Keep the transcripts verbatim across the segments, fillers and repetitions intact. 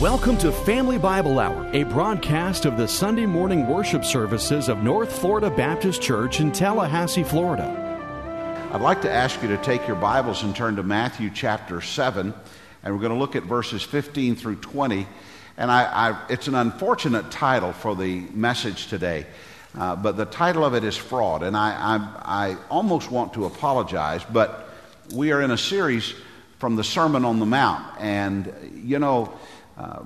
Welcome to Family Bible Hour, a broadcast of the Sunday morning worship services of North Florida Baptist Church in Tallahassee, Florida. I'd like to ask you to take your Bibles and turn to Matthew chapter seven, and we're going to look at verses fifteen through twenty. And I, I, it's an unfortunate title for the message today, uh, but the title of it is Fraud. And I, I, I almost want to apologize, but we are in a series from the Sermon on the Mount, and you know, Uh,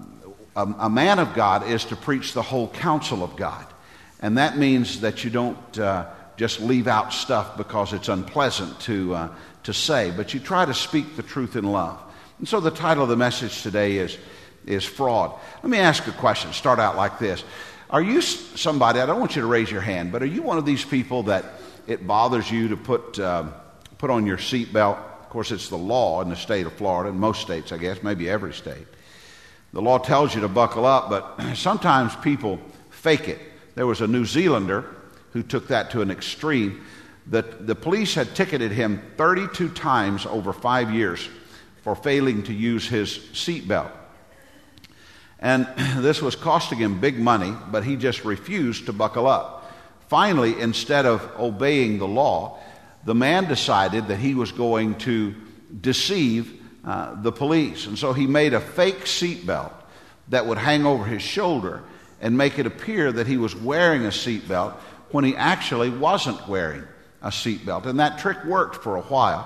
a, a man of God is to preach the whole counsel of God. And that means that you don't uh, just leave out stuff because it's unpleasant to, uh, to say, but you try to speak the truth in love. And so the title of the message today is, is Fraud. Let me ask a question. Start out like this. Are you somebody, I don't want you to raise your hand, but are you one of these people that it bothers you to put, uh, put on your seatbelt? Of course, it's the law in the state of Florida, in most states, I guess, maybe every state. The law tells you to buckle up, but sometimes people fake it. There was a New Zealander who took that to an extreme. The, the police had ticketed him thirty-two times over five years for failing to use his seatbelt. And this was costing him big money, but he just refused to buckle up. Finally, instead of obeying the law, the man decided that he was going to deceive Uh, the police. And so he made a fake seatbelt that would hang over his shoulder and make it appear that he was wearing a seatbelt when he actually wasn't wearing a seatbelt. And that trick worked for a while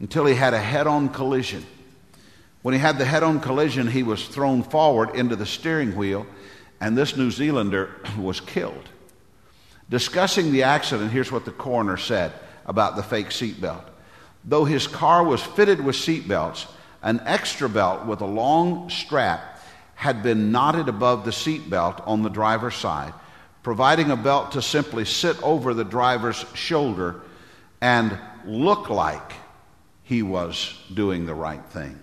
until he had a head-on collision. When he had the head-on collision, he was thrown forward into the steering wheel, and this New Zealander was killed. Discussing the accident, here's what the coroner said about the fake seatbelt. Though his car was fitted with seatbelts, an extra belt with a long strap had been knotted above the seatbelt on the driver's side, providing a belt to simply sit over the driver's shoulder and look like he was doing the right thing.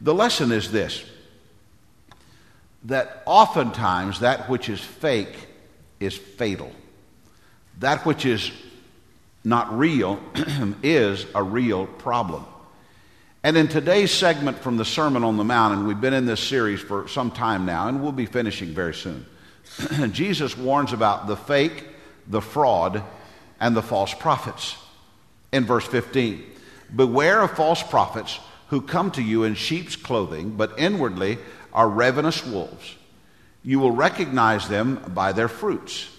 The lesson is this, that oftentimes that which is fake is fatal. That which is not real is a real problem. And in today's segment from the Sermon on the Mount, and we've been in this series for some time now, and we'll be finishing very soon, Jesus warns about the fake, the fraud, and the false prophets. In verse fifteen, beware of false prophets who come to you in sheep's clothing, but inwardly are ravenous wolves. You will recognize them by their fruits.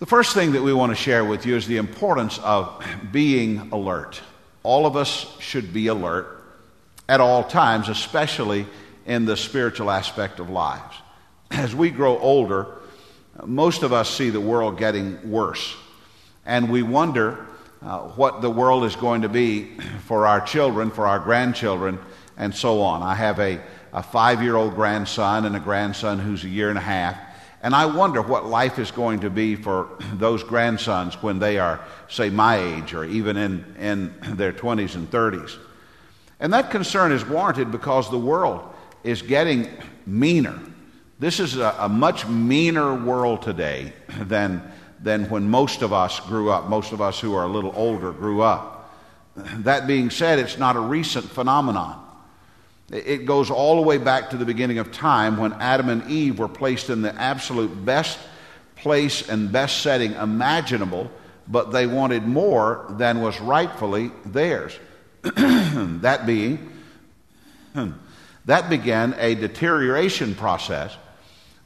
The first thing that we want to share with you is the importance of being alert. All of us should be alert at all times, especially in the spiritual aspect of lives. As we grow older, most of us see the world getting worse, and we wonder uh, what the world is going to be for our children, for our grandchildren, and so on. I have a, a five-year-old grandson and a grandson who's a year and a half. And I wonder what life is going to be for those grandsons when they are, say, my age or even in, in their twenties and thirties. And that concern is warranted because the world is getting meaner. This is a, a much meaner world today than, than when most of us grew up, most of us who are a little older grew up. That being said, it's not a recent phenomenon. It goes all the way back to the beginning of time when Adam and Eve were placed in the absolute best place and best setting imaginable, but they wanted more than was rightfully theirs. That being, that began a deterioration process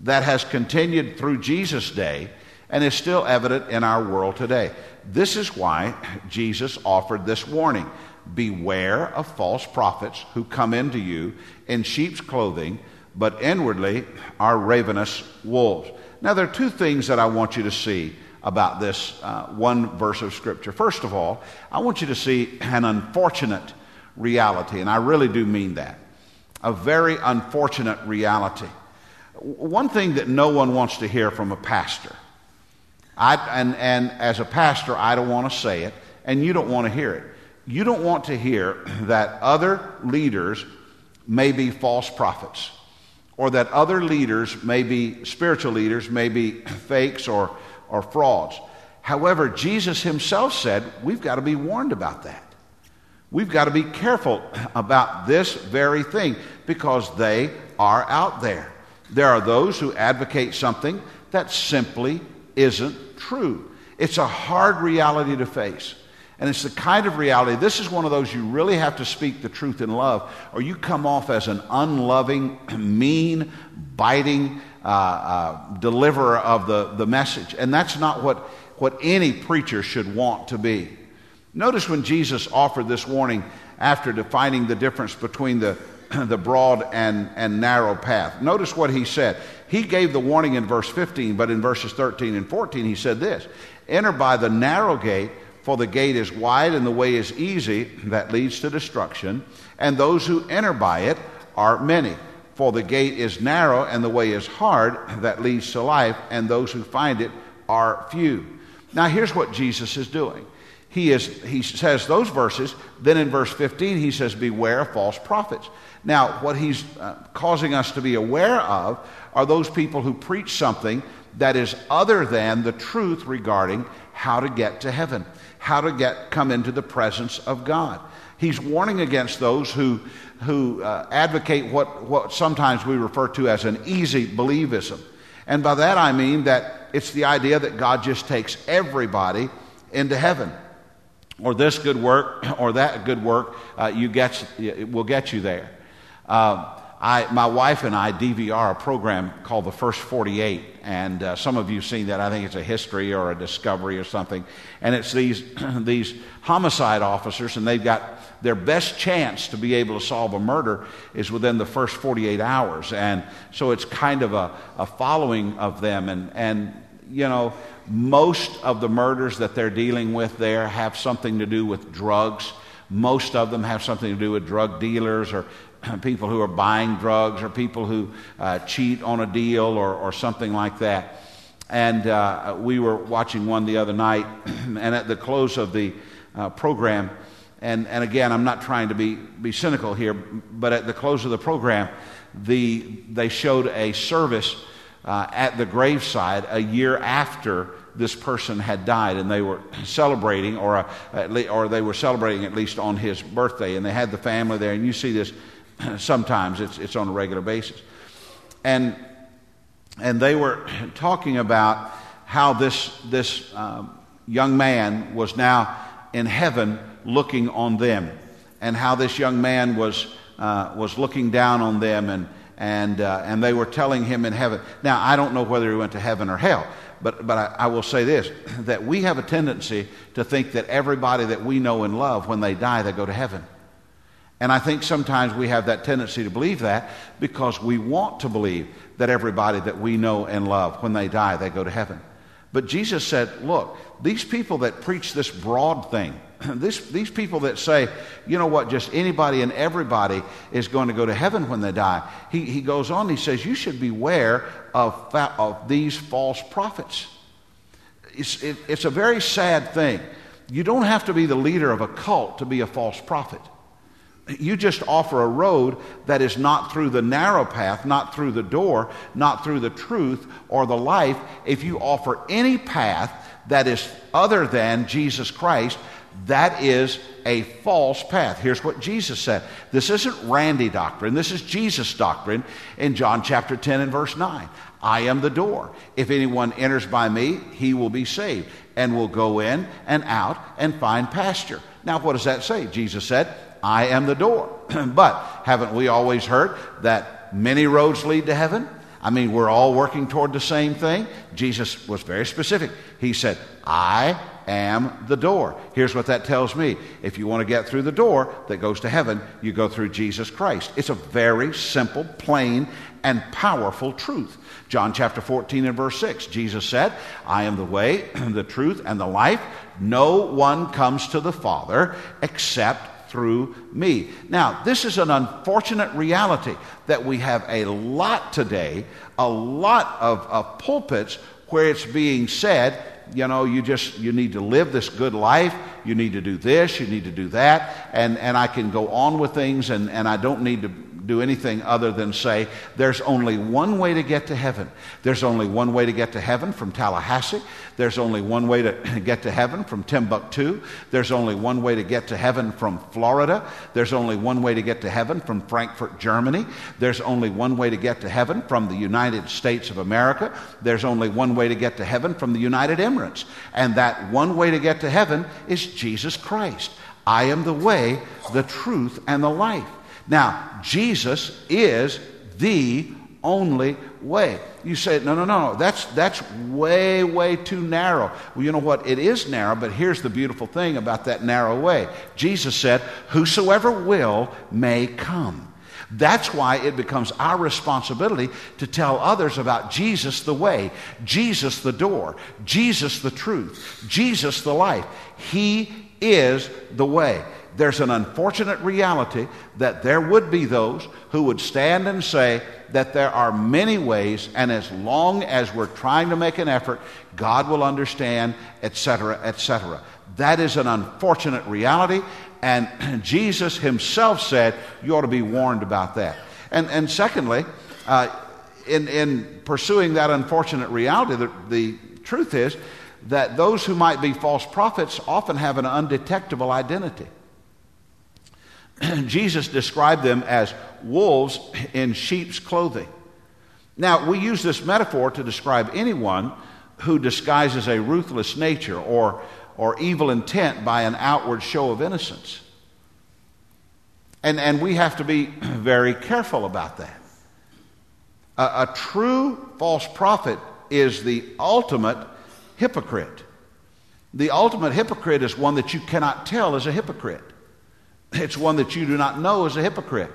that has continued through Jesus' day and is still evident in our world today. This is why Jesus offered this warning. Beware of false prophets who come into you in sheep's clothing, but inwardly are ravenous wolves. Now, there are two things that I want you to see about this uh, one verse of Scripture. First of all, I want you to see an unfortunate reality, and I really do mean that, a very unfortunate reality. One thing that no one wants to hear from a pastor, I, and, and as a pastor, I don't want to say it, and you don't want to hear it. You don't want to hear that other leaders may be false prophets, or that other leaders may be, spiritual leaders may be fakes or, or frauds. However, Jesus himself said, we've got to be warned about that. We've got to be careful about this very thing because they are out there. There are those who advocate something that simply isn't true. It's a hard reality to face. And it's the kind of reality, this is one of those you really have to speak the truth in love, or you come off as an unloving, mean, biting uh, uh, deliverer of the, the message. And that's not what, what any preacher should want to be. Notice when Jesus offered this warning after defining the difference between the, the broad and, and narrow path. Notice what he said. He gave the warning in verse fifteen, but in verses thirteen and fourteen he said this, "Enter by the narrow gate, for the gate is wide and the way is easy that leads to destruction, and those who enter by it are many. For the gate is narrow and the way is hard that leads to life, and those who find it are few." Now here's what Jesus is doing. He is he says those verses, then in verse fifteen he says, "Beware of false prophets." Now what he's uh, causing us to be aware of are those people who preach something that is other than the truth regarding how to get to heaven, how to get come into the presence of God. He's warning against those who who uh, advocate what, what sometimes we refer to as an easy believism. And by that I mean that it's the idea that God just takes everybody into heaven, or this good work or that good work uh, you get, it will get you there. Uh, I, my wife and I D V R a program called The First forty-eight, and uh, some of you have seen that. I think it's a History or a Discovery or something. And it's these these homicide officers, and they've got their best chance to be able to solve a murder is within the first forty-eight hours. And so it's kind of a, a following of them. And, and, you know, most of the murders that they're dealing with there have something to do with drugs. Most of them have something to do with drug dealers or people who are buying drugs or people who uh, cheat on a deal or, or something like that. And uh, we were watching one the other night, and at the close of the uh, program, and, and again, I'm not trying to be, be cynical here, but at the close of the program, the they showed a service uh, at the graveside a year after this person had died, and they were celebrating, or, a, at le- or they were celebrating at least on his birthday, and they had the family there, and you see this sometimes it's it's on a regular basis, and and they were talking about how this this um, young man was now in heaven looking on them, and how this young man was uh, was looking down on them, and and uh, and they were telling him in heaven. Now I don't know whether he went to heaven or hell, but but I, I will say this, that we have a tendency to think that everybody that we know and love, when they die, they go to heaven. And I think sometimes we have that tendency to believe that because we want to believe that everybody that we know and love, when they die, they go to heaven. But Jesus said, look, these people that preach this broad thing, this, these people that say, you know what, just anybody and everybody is going to go to heaven when they die. He, he goes on, he says, you should beware of, fa- of these false prophets. It's, it, it's a very sad thing. You don't have to be the leader of a cult to be a false prophet. You just offer a road that is not through the narrow path, not through the door, not through the truth or the life. If you offer any path that is other than Jesus Christ, that is a false path. Here's what Jesus said. This isn't Randy doctrine. This is Jesus doctrine in John chapter ten and verse nine. I am the door. If anyone enters by me, he will be saved and will go in and out and find pasture. Now, what does that say? Jesus said, I am the door. But haven't we always heard that many roads lead to heaven? I mean, we're all working toward the same thing. Jesus was very specific. He said, I am the door. Here's what that tells me. If you want to get through the door that goes to heaven, you go through Jesus Christ. It's a very simple, plain, and powerful truth. John chapter fourteen and verse six, Jesus said, I am the way, the truth, and the life. No one comes to the Father except through me. Now, this is an unfortunate reality that we have a lot today, a lot of, of pulpits where it's being said, you know, you just, you need to live this good life, you need to do this, you need to do that, and, and I can go on with things, and, and I don't need to do anything other than say, there's only one way to get to heaven. There's only one way to get to heaven from Tallahassee. There's only one way to get to heaven from Timbuktu. There's only one way to get to heaven from Florida. There's only one way to get to heaven from Frankfurt, Germany. There's only one way to get to heaven from the United States of America. There's only one way to get to heaven from the United Emirates. And that one way to get to heaven is Jesus Christ. I am the way, the truth, and the life. Now, Jesus is the only way. You say, no, no, no, no, that's, that's way, way too narrow. Well, you know what? It is narrow, but here's the beautiful thing about that narrow way. Jesus said, whosoever will may come. That's why it becomes our responsibility to tell others about Jesus the way, Jesus the door, Jesus the truth, Jesus the life. He is the way. There's an unfortunate reality that there would be those who would stand and say that there are many ways, and as long as we're trying to make an effort, God will understand, et cetera, et cetera. That is an unfortunate reality, and Jesus himself said you ought to be warned about that. And, and secondly, uh, in, in pursuing that unfortunate reality, the, the truth is that those who might be false prophets often have an undetectable identity. Jesus described them as wolves in sheep's clothing. Now, we use this metaphor to describe anyone who disguises a ruthless nature or, or evil intent by an outward show of innocence. And, and we have to be very careful about that. A, a true false prophet is the ultimate hypocrite. The ultimate hypocrite is one that you cannot tell is a hypocrite. It's one that you do not know is a hypocrite.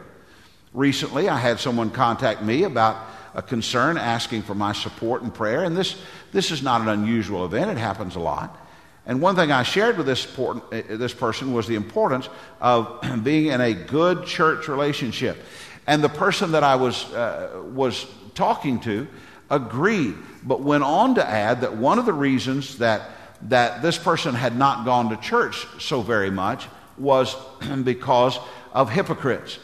Recently, I had someone contact me about a concern, asking for my support and prayer, and this, this is not an unusual event. It happens a lot. And one thing I shared with this, this person was the importance of being in a good church relationship. And the person that I was, uh, was talking to agreed, but went on to add that one of the reasons that, that this person had not gone to church so very much was because of hypocrites.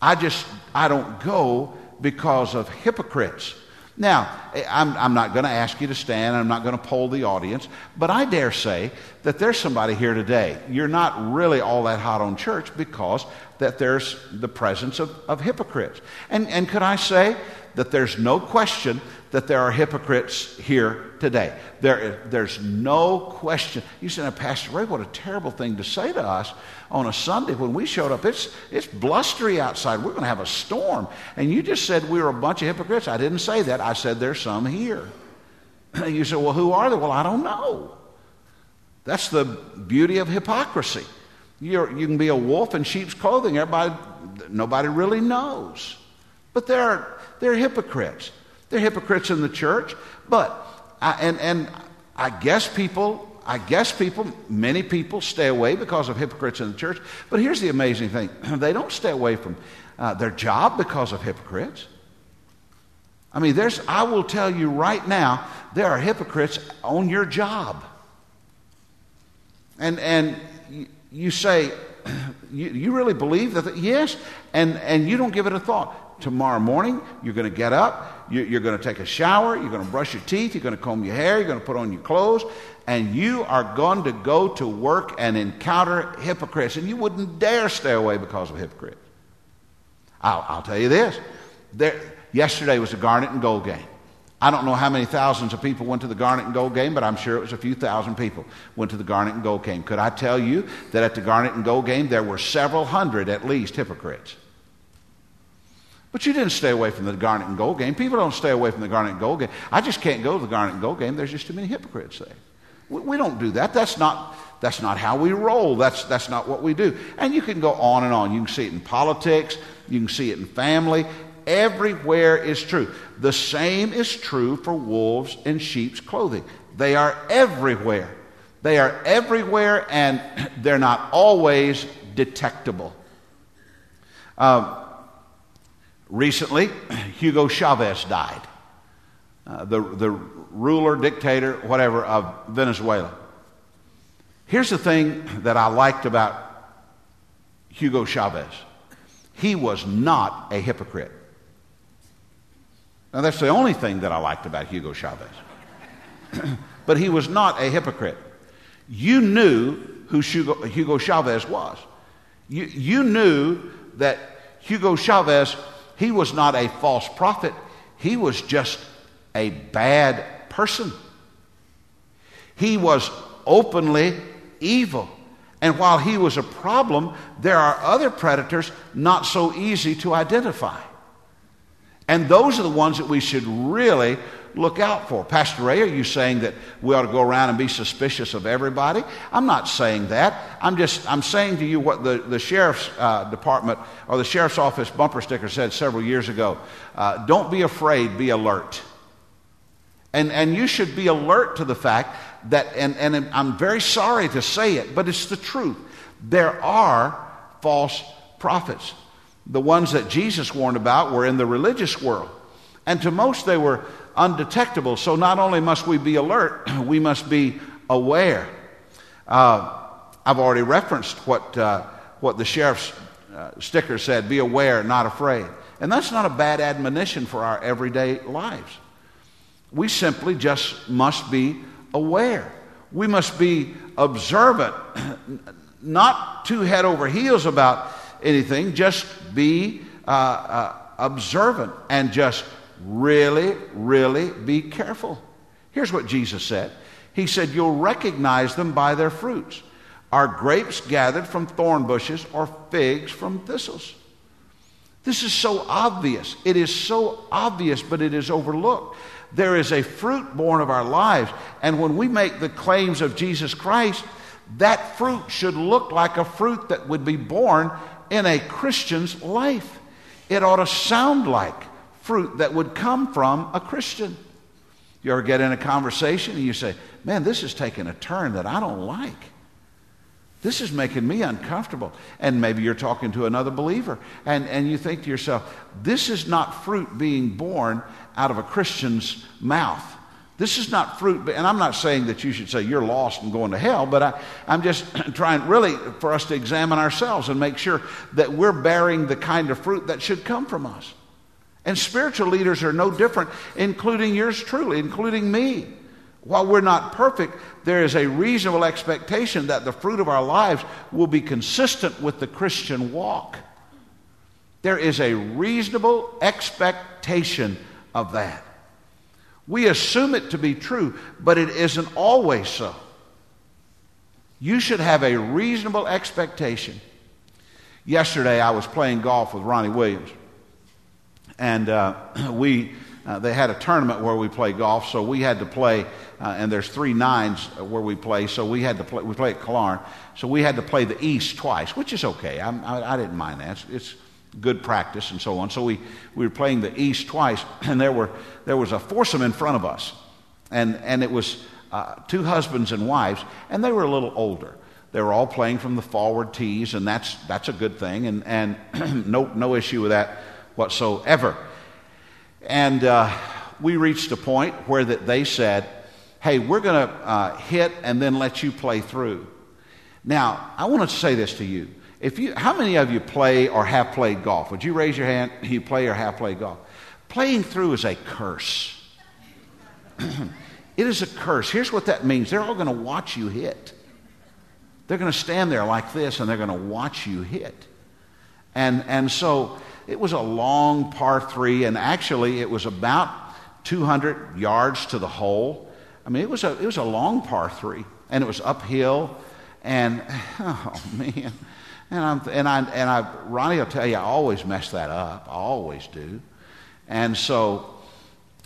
I just, I don't go because of hypocrites. Now, I'm, I'm not going to ask you to stand. I'm not going to poll the audience. But I dare say that there's somebody here today. You're not really all that hot on church because that there's the presence of, of hypocrites. And, and could I say that there's no question that there are hypocrites here today. There, there's no question. You say, Pastor Ray, what a terrible thing to say to us on a Sunday when we showed up. It's, it's blustery outside. We're going to have a storm. And you just said we were a bunch of hypocrites. I didn't say that. I said there's some here. You say, well, who are they? Well, I don't know. That's the beauty of hypocrisy. You're, you can be a wolf in sheep's clothing. Everybody, nobody really knows. But there are, there are hypocrites. They're hypocrites in the church, but I, and and I guess people, I guess people, many people stay away because of hypocrites in the church. But here's the amazing thing: they don't stay away from uh, their job because of hypocrites. I mean, there's, I will tell you right now, there are hypocrites on your job, and and you, you say, you, you really believe that? The, yes, and and you don't give it a thought. Tomorrow morning, you're going to get up, you're going to take a shower, you're going to brush your teeth, you're going to comb your hair, you're going to put on your clothes, and you are going to go to work and encounter hypocrites. And you wouldn't dare stay away because of hypocrites. I'll, I'll tell you this. There, yesterday was the Garnet and Gold game. I don't know how many thousands of people went to the Garnet and Gold game, but I'm sure it was a few thousand people went to the Garnet and Gold game. Could I tell you that at the Garnet and Gold game, there were several hundred at least hypocrites? But you didn't stay away from the Garnet and Gold game. People don't stay away from the Garnet and Gold game. I just can't go to the Garnet and Gold game. There's just too many hypocrites there. We, we don't do that. That's not, that's not how we roll. That's, that's not what we do. And you can go on and on. You can see it in politics. You can see it in family. Everywhere is true. The same is true for wolves in sheep's clothing. They are everywhere. They are everywhere, and they're not always detectable. Uh, recently, Hugo Chavez died, uh, the, the ruler, dictator, whatever, of Venezuela. Here's the thing that I liked about Hugo Chavez. He was not a hypocrite. Now, that's the only thing that I liked about Hugo Chavez. But he was not a hypocrite. You knew who Hugo, Hugo Chavez was. You, you knew that Hugo Chavez, he was not a false prophet. He was just a bad person. He was openly evil. And while he was a problem, there are other predators not so easy to identify. And those are the ones that we should really look out for. Pastor Ray, are you saying that we ought to go around and be suspicious of everybody? I'm not saying that. I'm just, I'm saying to you what the, the sheriff's uh, department or the sheriff's office bumper sticker said several years ago. Uh, don't be afraid, be alert. And, and you should be alert to the fact that, and, and I'm very sorry to say it, but it's the truth. There are false prophets. The ones that Jesus warned about were in the religious world. And to most, they were undetectable. So not only must we be alert, we must be aware. Uh, I've already referenced what, uh, what the sheriff's uh, sticker said, be aware, not afraid. And that's not a bad admonition for our everyday lives. We simply just must be aware. We must be observant, not too head over heels about anything, just be uh, uh, observant and just really, really be careful. Here's what Jesus said. He said, you'll recognize them by their fruits. Are grapes gathered from thorn bushes or figs from thistles? This is so obvious. It is so obvious, but it is overlooked. There is a fruit born of our lives. And when we make the claims of Jesus Christ, that fruit should look like a fruit that would be born in a Christian's life. It ought to sound like fruit that would come from a Christian. You ever get in a conversation and you say, man, this is taking a turn that I don't like. This is making me uncomfortable. And maybe you're talking to another believer and, and you think to yourself, this is not fruit being born out of a Christian's mouth. This is not fruit, and I'm not saying that you should say you're lost and going to hell, but I, I'm just trying really for us to examine ourselves and make sure that we're bearing the kind of fruit that should come from us. And spiritual leaders are no different, including yours truly, including me. While we're not perfect, there is a reasonable expectation that the fruit of our lives will be consistent with the Christian walk. There is a reasonable expectation of that. We assume it to be true, but it isn't always so. You should have a reasonable expectation. Yesterday, I was playing golf with Ronnie Williams. And uh, we, uh, they had a tournament where we play golf, so we had to play, uh, and there's three nines where we play, so we had to play, we play at Kalarn, so we had to play the East twice, which is okay. I, I, I didn't mind that. It's, it's good practice and so on. So we, we were playing the East twice, and there were there was a foursome in front of us, and, and it was uh, two husbands and wives, and they were a little older. They were all playing from the forward tees, and that's that's a good thing, and, and no no issue with that whatsoever. And uh, we reached a point where that they said, hey, we're going to uh, hit and then let you play through. Now, I want to say this to you. If you, how many of you play or have played golf? Would you raise your hand? You play or have played golf? Playing through is a curse. It is a curse. Here's what that means. They're all going to watch you hit. They're going to stand there like this, and they're going to watch you hit. And, and so it was a long par three, and actually it was about two hundred yards to the hole. I mean, it was a it was a long par three, and it was uphill, and oh man, and I'm and I and I Ronnie will tell you I always mess that up, I always do, and so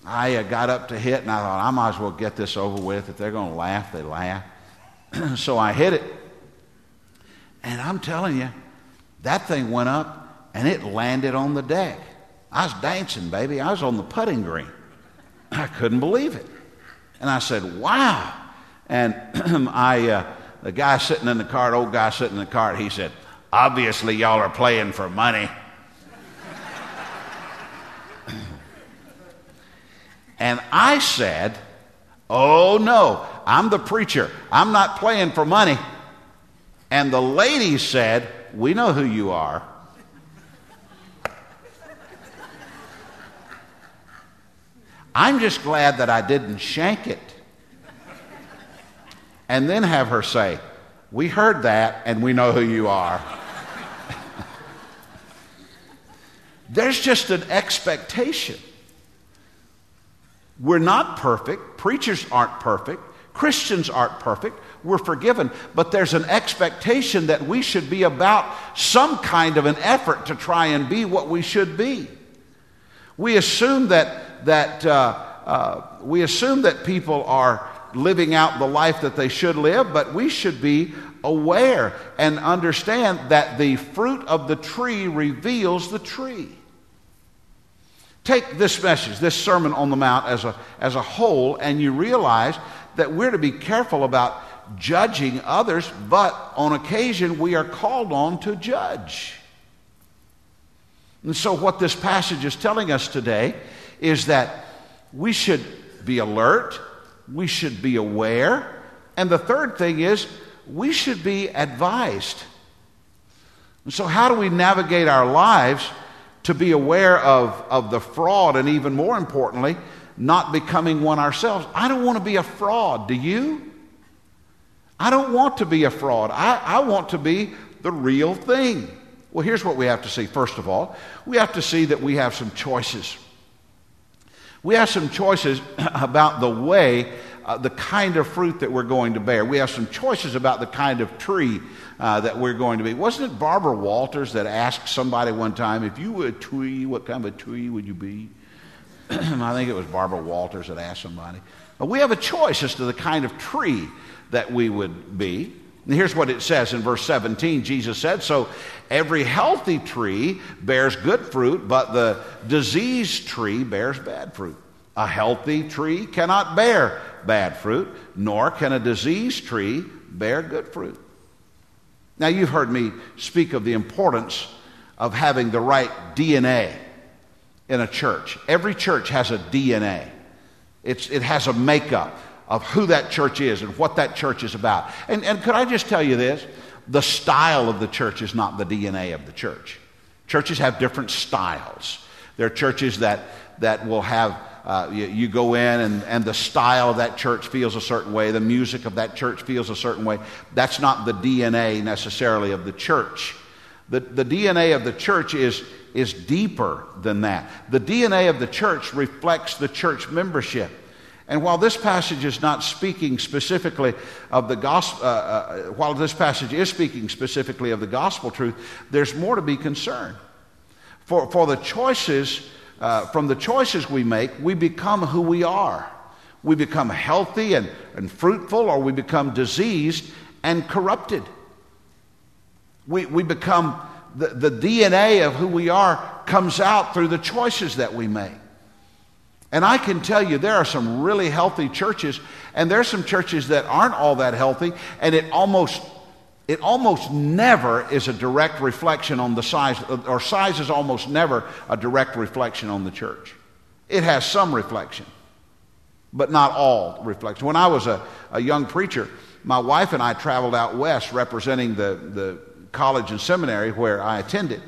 I uh, got up to hit, and I thought I might as well get this over with. If they're going to laugh, they laugh. So I hit it, and I'm telling you, that thing went up. And it landed on the deck. I was dancing, baby. I was on the putting green. I couldn't believe it. And I said, wow. And I, uh, the guy sitting in the cart, old guy sitting in the cart, he said, Obviously, y'all are playing for money. And I said, oh no, I'm the preacher. I'm not playing for money. And the lady said, we know who you are. I'm just glad that I didn't shank it. And then have her say, we heard that and we know who you are. There's just an expectation. We're not perfect. Preachers aren't perfect. Christians aren't perfect. We're forgiven. But there's an expectation that we should be about some kind of an effort to try and be what we should be. We assume that, that, uh, uh, we assume that people are living out the life that they should live, but we should be aware and understand that the fruit of the tree reveals the tree. Take this message, this Sermon on the Mount as a, as a whole, and you realize that we're to be careful about judging others, but on occasion we are called on to judge. And so what this passage is telling us today is that we should be alert, we should be aware, and the third thing is we should be advised. And so how do we navigate our lives to be aware of, of the fraud, and even more importantly, not becoming one ourselves? I don't want to be a fraud, do you? I don't want to be a fraud. I, I want to be the real thing. Well, here's what we have to see. First of all, we have to see that we have some choices. We have some choices about the way, uh, the kind of fruit that we're going to bear. We have some choices about the kind of tree Uh, that we're going to be. Wasn't it Barbara Walters that asked somebody one time, if you were a tree, what kind of a tree would you be? I think it was Barbara Walters that asked somebody. But we have a choice as to the kind of tree that we would be. And here's what it says in verse seventeen. Jesus said, so every healthy tree bears good fruit, but the diseased tree bears bad fruit. A healthy tree cannot bear bad fruit, nor can a diseased tree bear good fruit. Now, you've heard me speak of the importance of having the right D N A in a church. Every church has a D N A. It's, it has a makeup of who that church is and what that church is about. And, and could I just tell you this? The style of the church is not the D N A of the church. Churches have different styles. There are churches that, that will have... Uh, you, you go in and, and the style of that church feels a certain way. The music of that church feels a certain way. That's not the D N A necessarily of the church. The, the D N A of the church is, is deeper than that. The D N A of the church reflects the church membership. And while this passage is not speaking specifically of the gospel, uh, uh, while this passage is speaking specifically of the gospel truth, there's more to be concerned. For, for the choices... Uh, from the choices we make, we become who we are. We become healthy and, and fruitful, or we become diseased and corrupted. We, we become, the, the D N A of who we are comes out through the choices that we make. And I can tell you there are some really healthy churches, and there are some churches that aren't all that healthy, and it almost It almost never is a direct reflection on the size, or size is almost never a direct reflection on the church. It has some reflection, but not all reflection. When I was a, a young preacher, my wife and I traveled out west representing the, the college and seminary where I attended.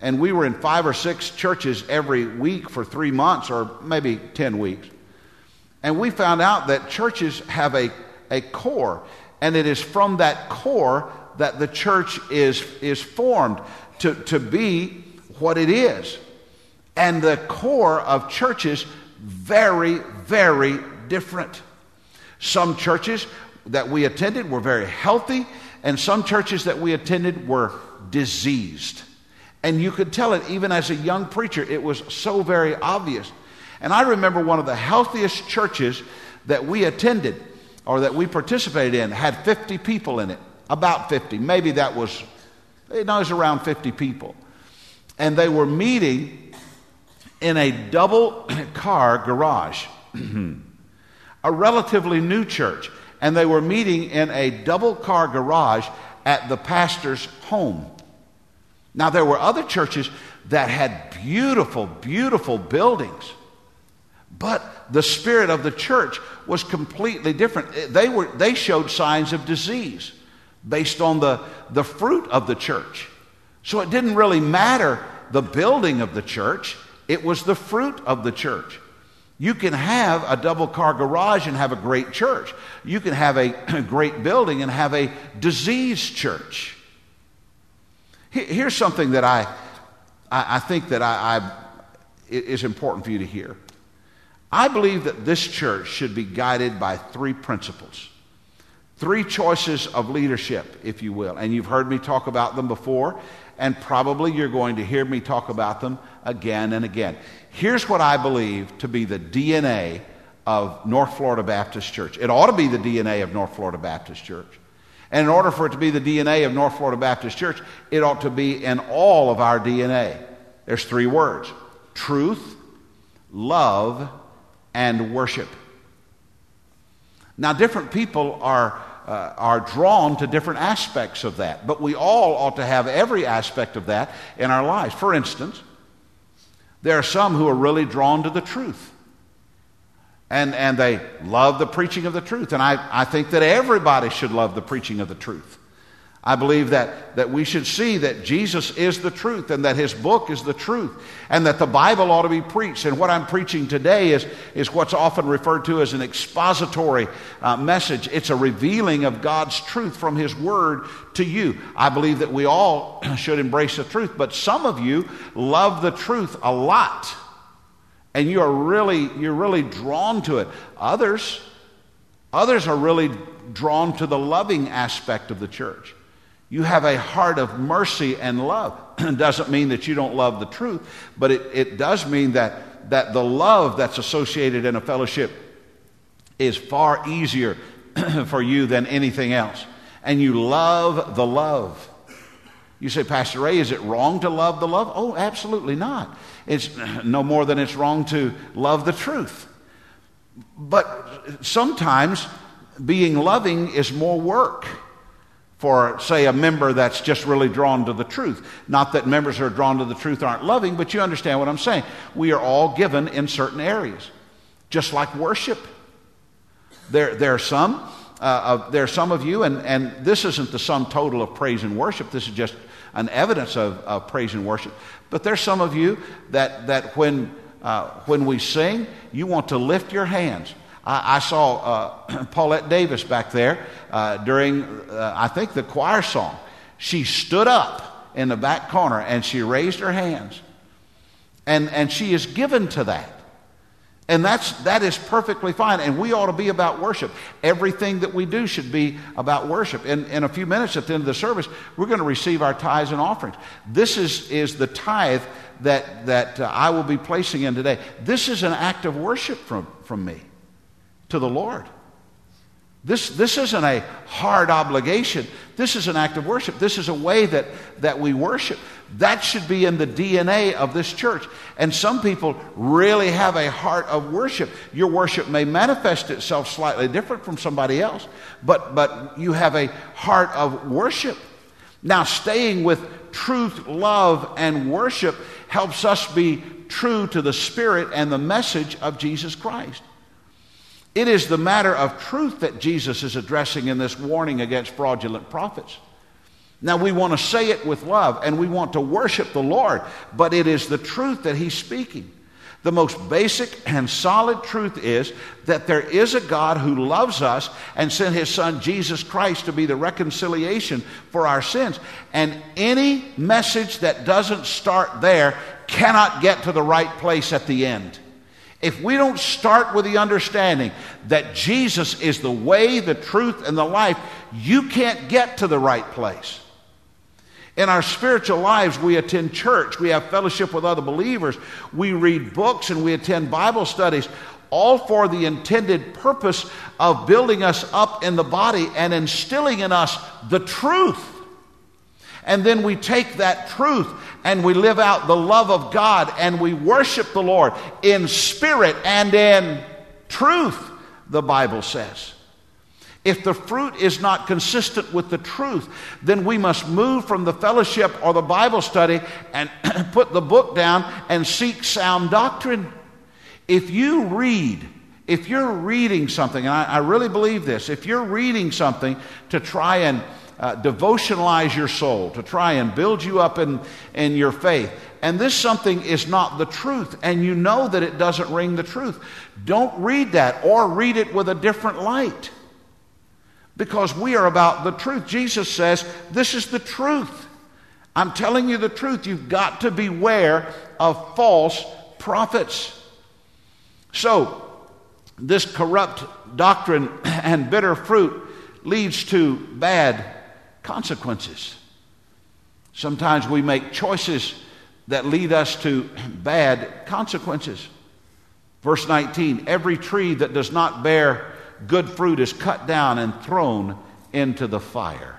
And we were in five or six churches every week for three months or maybe ten weeks. And we found out that churches have a, a core. And it is from that core that the church is, is formed to, to be what it is. And the core of churches very, very different. Some churches that we attended were very healthy, and some churches that we attended were diseased. And you could tell it even as a young preacher. It was so very obvious. And I remember one of the healthiest churches that we attended, or that we participated in, had fifty people in it, about fifty. Maybe that was, it was around fifty people. And they were meeting in a double-car garage, a relatively new church. And they were meeting in a double-car garage at the pastor's home. Now, there were other churches that had beautiful, beautiful buildings, but the spirit of the church was completely different. They were they showed signs of disease based on the, the fruit of the church. So it didn't really matter the building of the church. It was the fruit of the church. You can have a double-car garage and have a great church. You can have a, a great building and have a diseased church. Here's something that I, I think that I, I is important for you to hear. I believe that this church should be guided by three principles, three choices of leadership, if you will. And you've heard me talk about them before, and probably you're going to hear me talk about them again and again. Here's what I believe to be the D N A of North Florida Baptist Church. It ought to be the D N A of North Florida Baptist Church. And in order for it to be the D N A of North Florida Baptist Church, it ought to be in all of our D N A. There's three words: truth, love, and worship. Now, different people are, uh, are drawn to different aspects of that, but we all ought to have every aspect of that in our lives. For instance, there are some who are really drawn to the truth. And, and they love the preaching of the truth. And I, I think that everybody should love the preaching of the truth. I believe that, that we should see that Jesus is the truth and that his book is the truth and that the Bible ought to be preached. And what I'm preaching today is, is what's often referred to as an expository uh, message. It's a revealing of God's truth from his word to you. I believe that we all should embrace the truth, but some of you love the truth a lot. And you are really, you're really drawn to it. Others, others are really drawn to the loving aspect of the church. You have a heart of mercy and love. It doesn't mean that you don't love the truth, but it, it does mean that, that the love that's associated in a fellowship is far easier for you than anything else. And you love the love. You say, Pastor Ray, is it wrong to love the love? Oh, absolutely not. It's no more than it's wrong to love the truth. But sometimes being loving is more work for, say, a member that's just really drawn to the truth. Not that members who are drawn to the truth aren't loving, but you understand what I'm saying. We are all given in certain areas, just like worship. There, there are some... Uh, there are some of you, and, and this isn't the sum total of praise and worship. This is just an evidence of, of praise and worship. But there's some of you that, that when, uh, when we sing, you want to lift your hands. I, I saw uh, Paulette Davis back there uh, during, uh, I think, the choir song. She stood up in the back corner, and she raised her hands. And, and she is given to that. And that's, that is perfectly fine, and we ought to be about worship. Everything that we do should be about worship. In, in a few minutes at the end of the service, we're going to receive our tithes and offerings. This is, is the tithe that, that uh, I will be placing in today. This is an act of worship from, from me to the Lord. This, this isn't a hard obligation. This is an act of worship. This is a way that, that we worship. That should be in the D N A of this church. And some people really have a heart of worship. Your worship may manifest itself slightly different from somebody else, but, but you have a heart of worship. Now, staying with truth, love, and worship helps us be true to the spirit and the message of Jesus Christ. It is the matter of truth that Jesus is addressing in this warning against fraudulent prophets. Now, we want to say it with love, and we want to worship the Lord, but it is the truth that he's speaking. The most basic and solid truth is that there is a God who loves us and sent his son Jesus Christ to be the reconciliation for our sins. And any message that doesn't start there cannot get to the right place at the end. If we don't start with the understanding that Jesus is the way, the truth, and the life, you can't get to the right place. In our spiritual lives, we attend church, we have fellowship with other believers, we read books, and we attend Bible studies, all for the intended purpose of building us up in the body and instilling in us the truth. And then we take that truth and we live out the love of God and we worship the Lord in spirit and in truth, the Bible says. If the fruit is not consistent with the truth, then we must move from the fellowship or the Bible study and put the book down and seek sound doctrine. If you read, if you're reading something, and I, I really believe this, if you're reading something to try and uh, devotionalize your soul, to try and build you up in, in your faith, and this something is not the truth, and you know that it doesn't ring the truth, don't read that or read it with a different light. Because we are about the truth. Jesus says, this is the truth. I'm telling you the truth. You've got to beware of false prophets. So, this corrupt doctrine and bitter fruit leads to bad consequences. Sometimes we make choices that lead us to bad consequences. Verse nineteen, every tree that does not bear good fruit is cut down and thrown into the fire.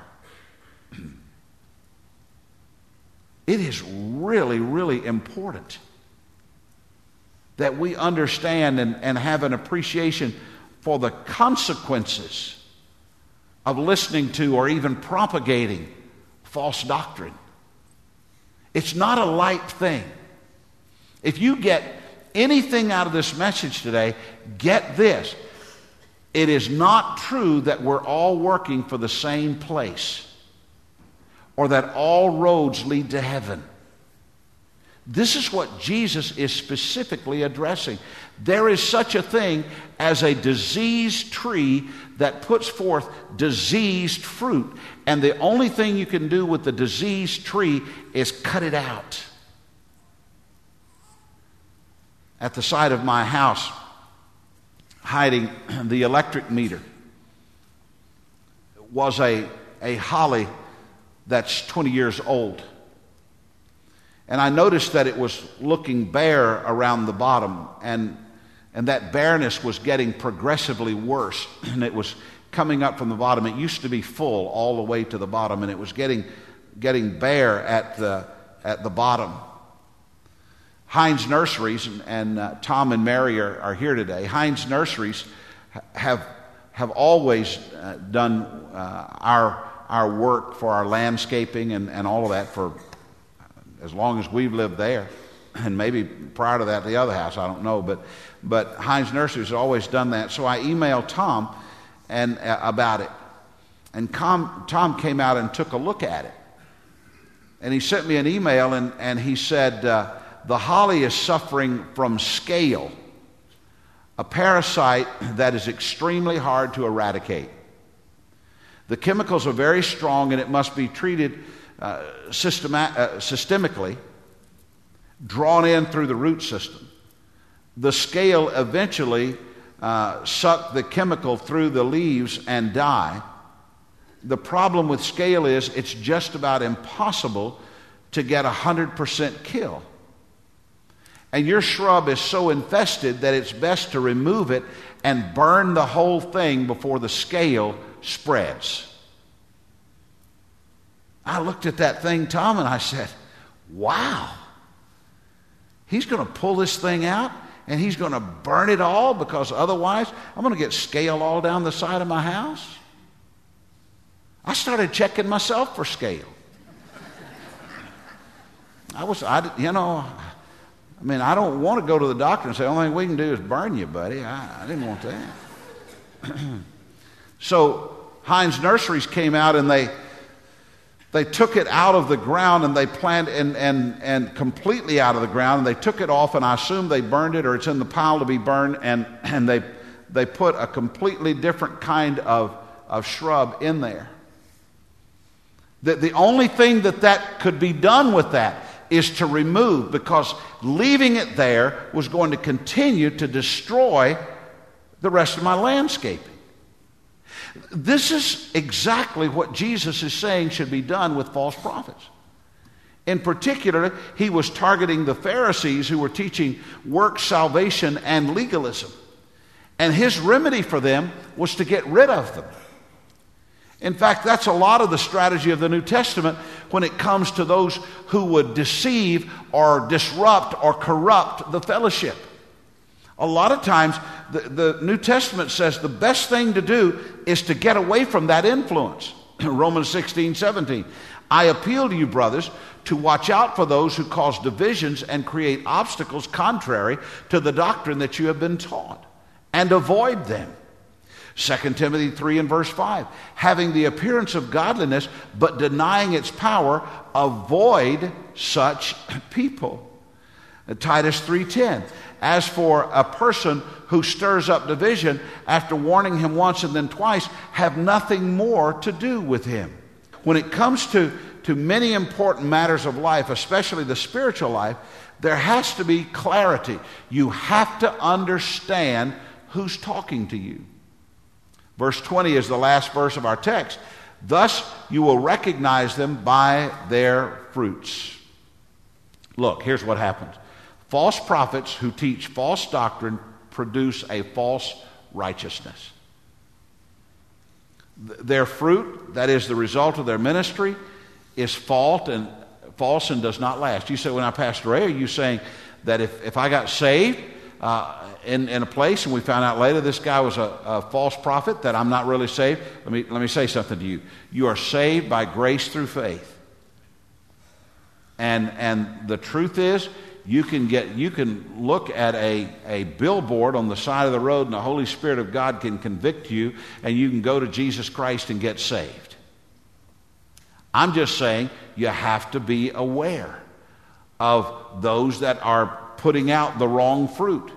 It is really, really important that we understand and, and have an appreciation for the consequences of listening to or even propagating false doctrine. It's not a light thing. If you get anything out of this message today, get this. It is not true that we're all working for the same place or that all roads lead to heaven. This is what Jesus is specifically addressing. There is such a thing as a diseased tree that puts forth diseased fruit, and the only thing you can do with the diseased tree is cut it out. At the side of my house, hiding the electric meter, was a, a holly that's twenty years old. And I noticed that it was looking bare around the bottom, and, and that bareness was getting progressively worse, and it was coming up from the bottom. It used to be full all the way to the bottom, and it was getting, getting bare at the, at the bottom. Heinz Nurseries, and, and uh, Tom and Mary are, are here today. Heinz Nurseries have have always uh, done uh, our our work for our landscaping and, and all of that for as long as we've lived there, and maybe prior to that the other house, I don't know, but but Heinz Nurseries has always done that. So I emailed Tom and uh, about it, and Tom, Tom came out and took a look at it, and he sent me an email, and, and he said, Uh, the holly is suffering from scale, a parasite that is extremely hard to eradicate. The chemicals are very strong, and it must be treated uh, systema- uh, systemically, drawn in through the root system. The scale eventually uh, suck the chemical through the leaves and die. The problem with scale is it's just about impossible to get one hundred percent kill. And your shrub is so infested that it's best to remove it and burn the whole thing before the scale spreads. I looked at that thing, Tom, and I said, wow. He's going to pull this thing out, and he's going to burn it all, because otherwise I'm going to get scale all down the side of my house. I started checking myself for scale. I was, I, you know... I mean, I don't want to go to the doctor and say, the only thing we can do is burn you, buddy. I, I didn't want that. So Heinz Nurseries came out, and they they took it out of the ground, and they planted and, and, and completely out of the ground, and they took it off, and I assume they burned it, or it's in the pile to be burned, and, and they they put a completely different kind of, of shrub in there. The, the only thing that that could be done with that is to remove, because leaving it there was going to continue to destroy the rest of my landscaping. This is exactly what Jesus is saying should be done with false prophets. In particular, he was targeting the Pharisees, who were teaching works, salvation, and legalism. And his remedy for them was to get rid of them. In fact, that's a lot of the strategy of the New Testament when it comes to those who would deceive or disrupt or corrupt the fellowship. A lot of times, the, the New Testament says the best thing to do is to get away from that influence. Romans sixteen, seventeen. I appeal to you, brothers, to watch out for those who cause divisions and create obstacles contrary to the doctrine that you have been taught, and avoid them. Second Timothy three and verse five, having the appearance of godliness but denying its power, avoid such people. Titus three ten, as for a person who stirs up division, after warning him once and then twice, have nothing more to do with him. When it comes to, to many important matters of life, especially the spiritual life, there has to be clarity. You have to understand who's talking to you. Verse twenty is the last verse of our text. Thus you will recognize them by their fruits. Look, here's what happens. False prophets who teach false doctrine produce a false righteousness. Th- their fruit, that is the result of their ministry, is fault and, false and does not last. You say, well, now, Pastor Ray, are you saying that if, if I got saved uh, in, in a place and we found out later this guy was a, a false prophet, that I'm not really saved? Let me, let me say something to you. You are saved by grace through faith. And and the truth is, you can get you can look at a, a billboard on the side of the road, and the Holy Spirit of God can convict you, and you can go to Jesus Christ and get saved. I'm just saying you have to be aware of those that are putting out the wrong fruit.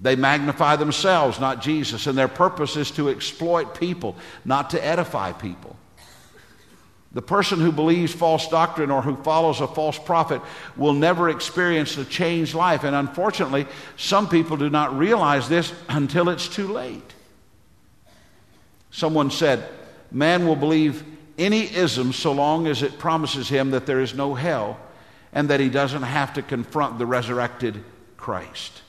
They magnify themselves, not Jesus, and their purpose is to exploit people, not to edify people. The person who believes false doctrine or who follows a false prophet will never experience a changed life. And unfortunately, some people do not realize this until it's too late. Someone said, man will believe any ism so long as it promises him that there is no hell and that he doesn't have to confront the resurrected Christ.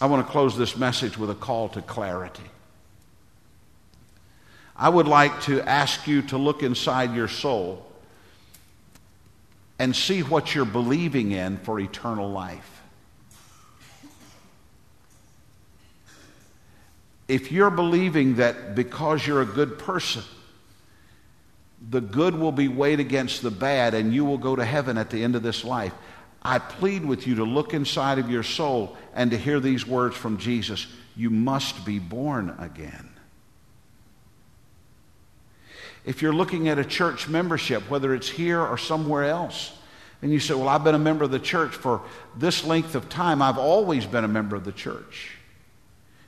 I want to close this message with a call to clarity. I would like to ask you to look inside your soul and see what you're believing in for eternal life. If you're believing that because you're a good person, the good will be weighed against the bad and you will go to heaven at the end of this life, I plead with you to look inside of your soul and to hear these words from Jesus. You must be born again. If you're looking at a church membership, whether it's here or somewhere else, and you say, well, I've been a member of the church for this length of time. I've always been a member of the church.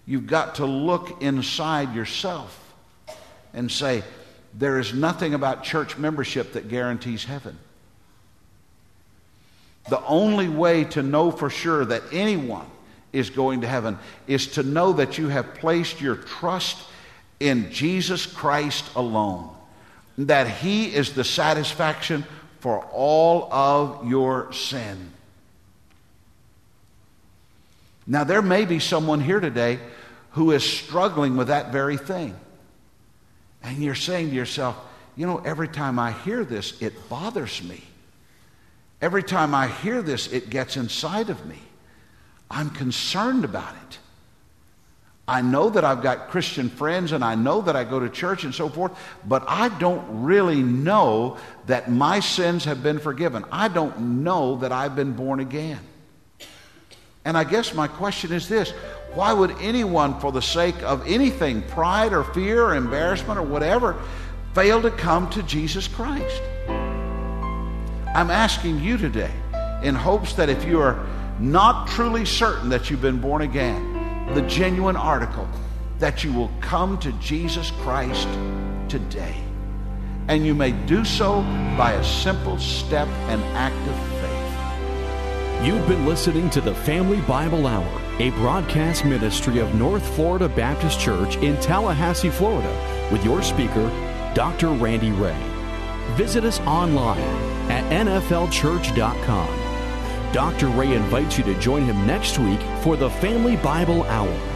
You've got to look inside yourself and say, there is nothing about church membership that guarantees heaven. The only way to know for sure that anyone is going to heaven is to know that you have placed your trust in Jesus Christ alone, that he is the satisfaction for all of your sin. Now, there may be someone here today who is struggling with that very thing. And you're saying to yourself, you know, every time I hear this, it bothers me. Every time I hear this, it gets inside of me. I'm concerned about it. I know that I've got Christian friends and I know that I go to church and so forth, but I don't really know that my sins have been forgiven. I don't know that I've been born again. And I guess my question is this: why would anyone, for the sake of anything, pride or fear or embarrassment or whatever, fail to come to Jesus Christ? I'm asking you today in hopes that if you are not truly certain that you've been born again, the genuine article, that you will come to Jesus Christ today. And you may do so by a simple step and act of faith. You've been listening to the Family Bible Hour, a broadcast ministry of North Florida Baptist Church in Tallahassee, Florida, with your speaker, Doctor Randy Ray. Visit us online at N F L church dot com. Doctor Ray invites you to join him next week for the Family Bible Hour.